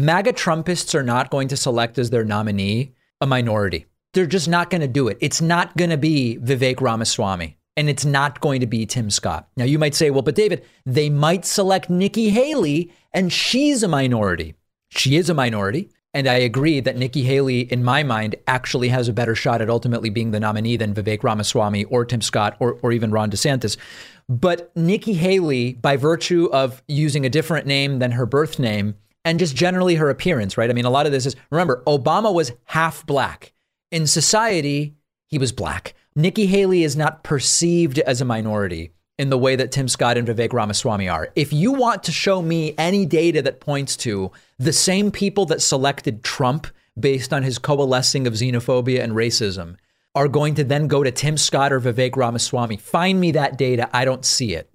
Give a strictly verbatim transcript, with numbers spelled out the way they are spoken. MAGA Trumpists are not going to select as their nominee a minority. They're just not going to do it. It's not going to be Vivek Ramaswamy, and it's not going to be Tim Scott. Now, you might say, well, but David, they might select Nikki Haley, and she's a minority. She is a minority. And I agree that Nikki Haley, in my mind, actually has a better shot at ultimately being the nominee than Vivek Ramaswamy or Tim Scott or, or even Ron DeSantis. But Nikki Haley, by virtue of using a different name than her birth name and just generally her appearance, right? I mean, a lot of this is, remember, Obama was half black. In society, he was black. Nikki Haley is not perceived as a minority in the way that Tim Scott and Vivek Ramaswamy are. If you want to show me any data that points to the same people that selected Trump based on his coalescing of xenophobia and racism are going to then go to Tim Scott or Vivek Ramaswamy, find me that data. I don't see it.